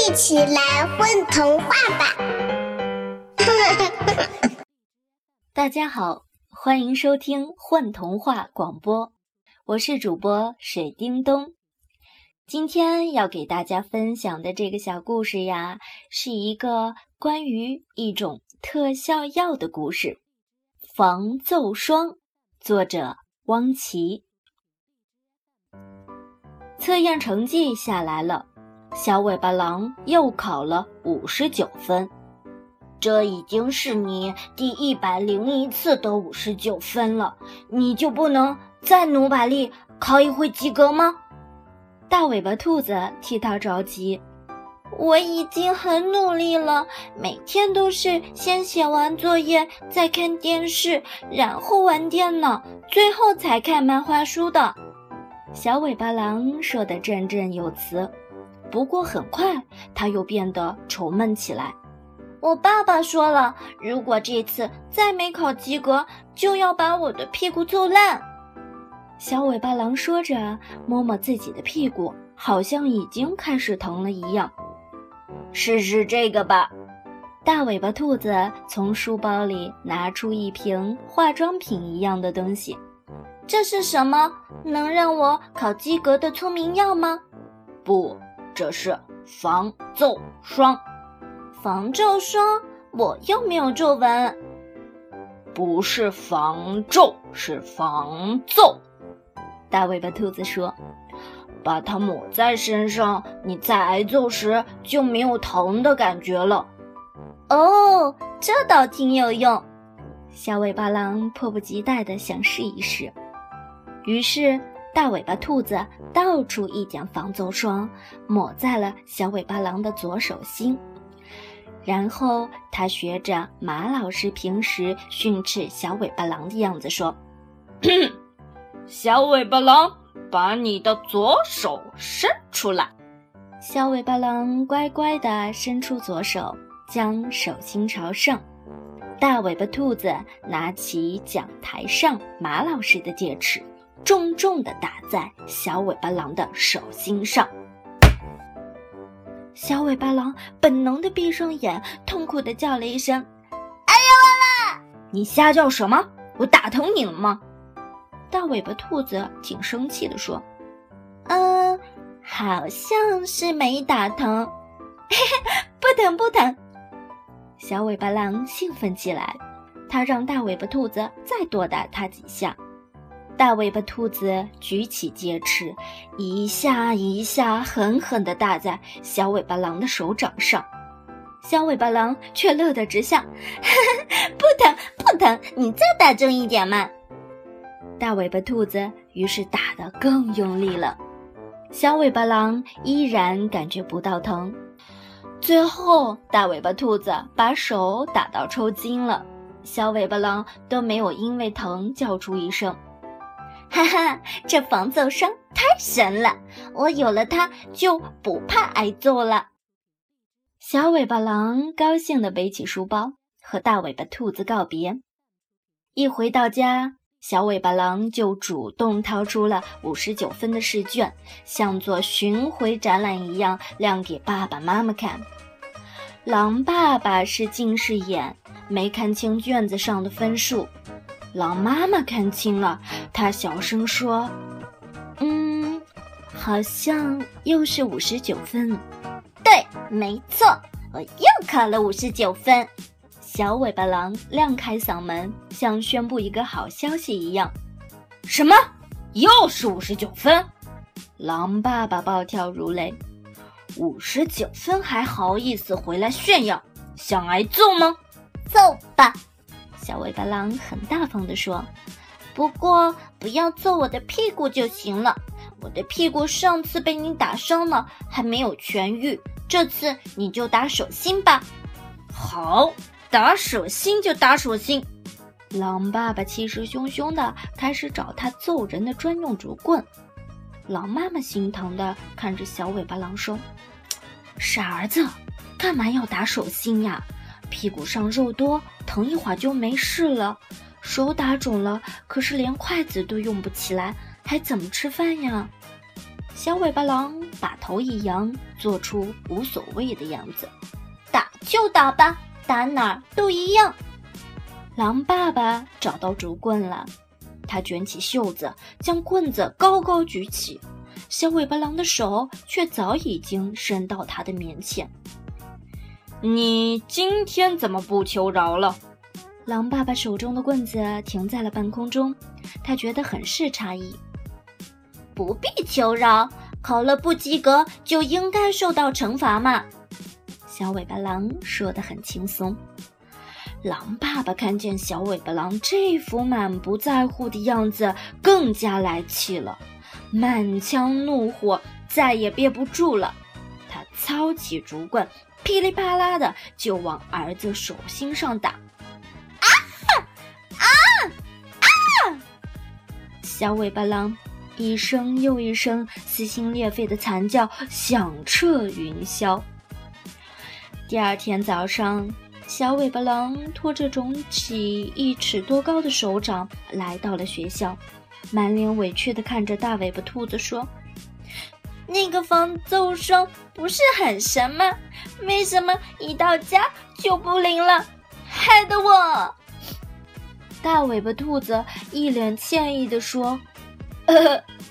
一起来混童话吧！大家好，欢迎收听混童话广播，我是主播水叮咚。今天要给大家分享的这个小故事呀，是一个关于一种特效药的故事，《防皱霜》，作者汪琪。测验成绩下来了，小尾巴狼又考了59分，这已经是你第101次的59分了，你就不能再努把力考一回及格吗？大尾巴兔子替他着急，我已经很努力了，每天都是先写完作业，再看电视，然后玩电脑，最后才看漫画书的。小尾巴狼说得振振有词，不过很快他又变得愁闷起来。我爸爸说了，如果这次再没考及格，就要把我的屁股揍烂。小尾巴狼说着，摸摸自己的屁股，好像已经开始疼了一样。试试这个吧。大尾巴兔子从书包里拿出一瓶化妆品一样的东西。这是什么？能让我考及格的聪明药吗？不，这是防皱霜。防皱霜？我又没有皱纹。不是防皱，是防皱。大尾巴兔子说，把它抹在身上，你在挨揍时就没有疼的感觉了。哦，这倒挺有用。小尾巴狼迫不及待地想试一试。于是大尾巴兔子倒出一点防皱霜，抹在了小尾巴狼的左手心，然后他学着马老师平时训斥小尾巴狼的样子说，小尾巴狼，把你的左手伸出来。小尾巴狼乖乖地伸出左手，将手心朝上。大尾巴兔子拿起讲台上马老师的戒尺，重重地打在小尾巴狼的手心上。小尾巴狼本能地闭上眼，痛苦地叫了一声，哎呀哇啦！你瞎叫什么？我打疼你了吗？大尾巴兔子挺生气地说，好像是没打疼。不疼不疼。小尾巴狼兴奋起来，他让大尾巴兔子再多打他几下。大尾巴兔子举起戒尺，一下一下狠狠地打在小尾巴狼的手掌上。小尾巴狼却乐得直笑，不疼不疼，你再打重一点嘛。大尾巴兔子于是打得更用力了，小尾巴狼依然感觉不到疼。最后大尾巴兔子把手打到抽筋了，小尾巴狼都没有因为疼叫出一声。哈哈，这防皱霜太神了，我有了它就不怕挨揍了。小尾巴狼高兴地背起书包，和大尾巴兔子告别。一回到家，小尾巴狼就主动掏出了59分的试卷，像做巡回展览一样亮给爸爸妈妈看。狼爸爸是近视眼，没看清卷子上的分数。狼妈妈看清了，她小声说，好像又是59分。对，没错，我又考了59分。小尾巴狼亮开嗓门，像宣布一个好消息一样。什么？又是59分？狼爸爸暴跳如雷。59分还好意思回来炫耀，想挨揍吗？揍吧。小尾巴狼很大方地说，不过不要揍我的屁股就行了，我的屁股上次被你打伤了，还没有痊愈，这次你就打手心吧。好，打手心就打手心。狼爸爸气势汹汹地开始找他揍人的专用竹棍。狼妈妈心疼地看着小尾巴狼说，傻儿子，干嘛要打手心呀？屁股上肉多，疼一会儿就没事了，手打肿了，可是连筷子都用不起来，还怎么吃饭呀？小尾巴狼把头一扬，做出无所谓的样子。打就打吧，打哪儿都一样。狼爸爸找到竹棍了，他卷起袖子，将棍子高高举起，小尾巴狼的手却早已经伸到他的面前。你今天怎么不求饶了？狼爸爸手中的棍子停在了半空中，他觉得很是诧异。不必求饶，考了不及格就应该受到惩罚嘛。小尾巴狼说得很轻松。狼爸爸看见小尾巴狼这副满不在乎的样子，更加来气了，满腔怒火再也憋不住了。他操起竹棍，噼里啪啦的就往儿子手心上打。啊啊啊！小尾巴狼一声又一声撕心裂肺的惨叫响彻云霄。第二天早上，小尾巴狼拖着肿起1尺多高的手掌来到了学校，满脸委屈地看着大尾巴兔子说：那个防揍霜不是很神吗？为什么一到家就不灵了？害得我……大尾巴兔子一脸歉意地说：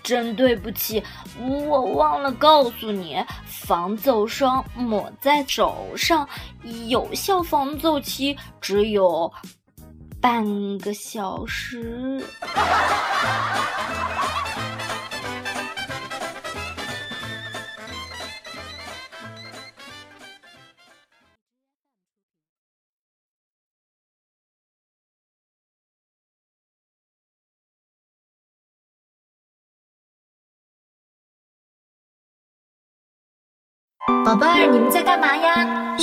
真对不起，我忘了告诉你，防揍霜抹在手上，有效防揍期只有半个小时。宝贝儿，你们在干嘛呀？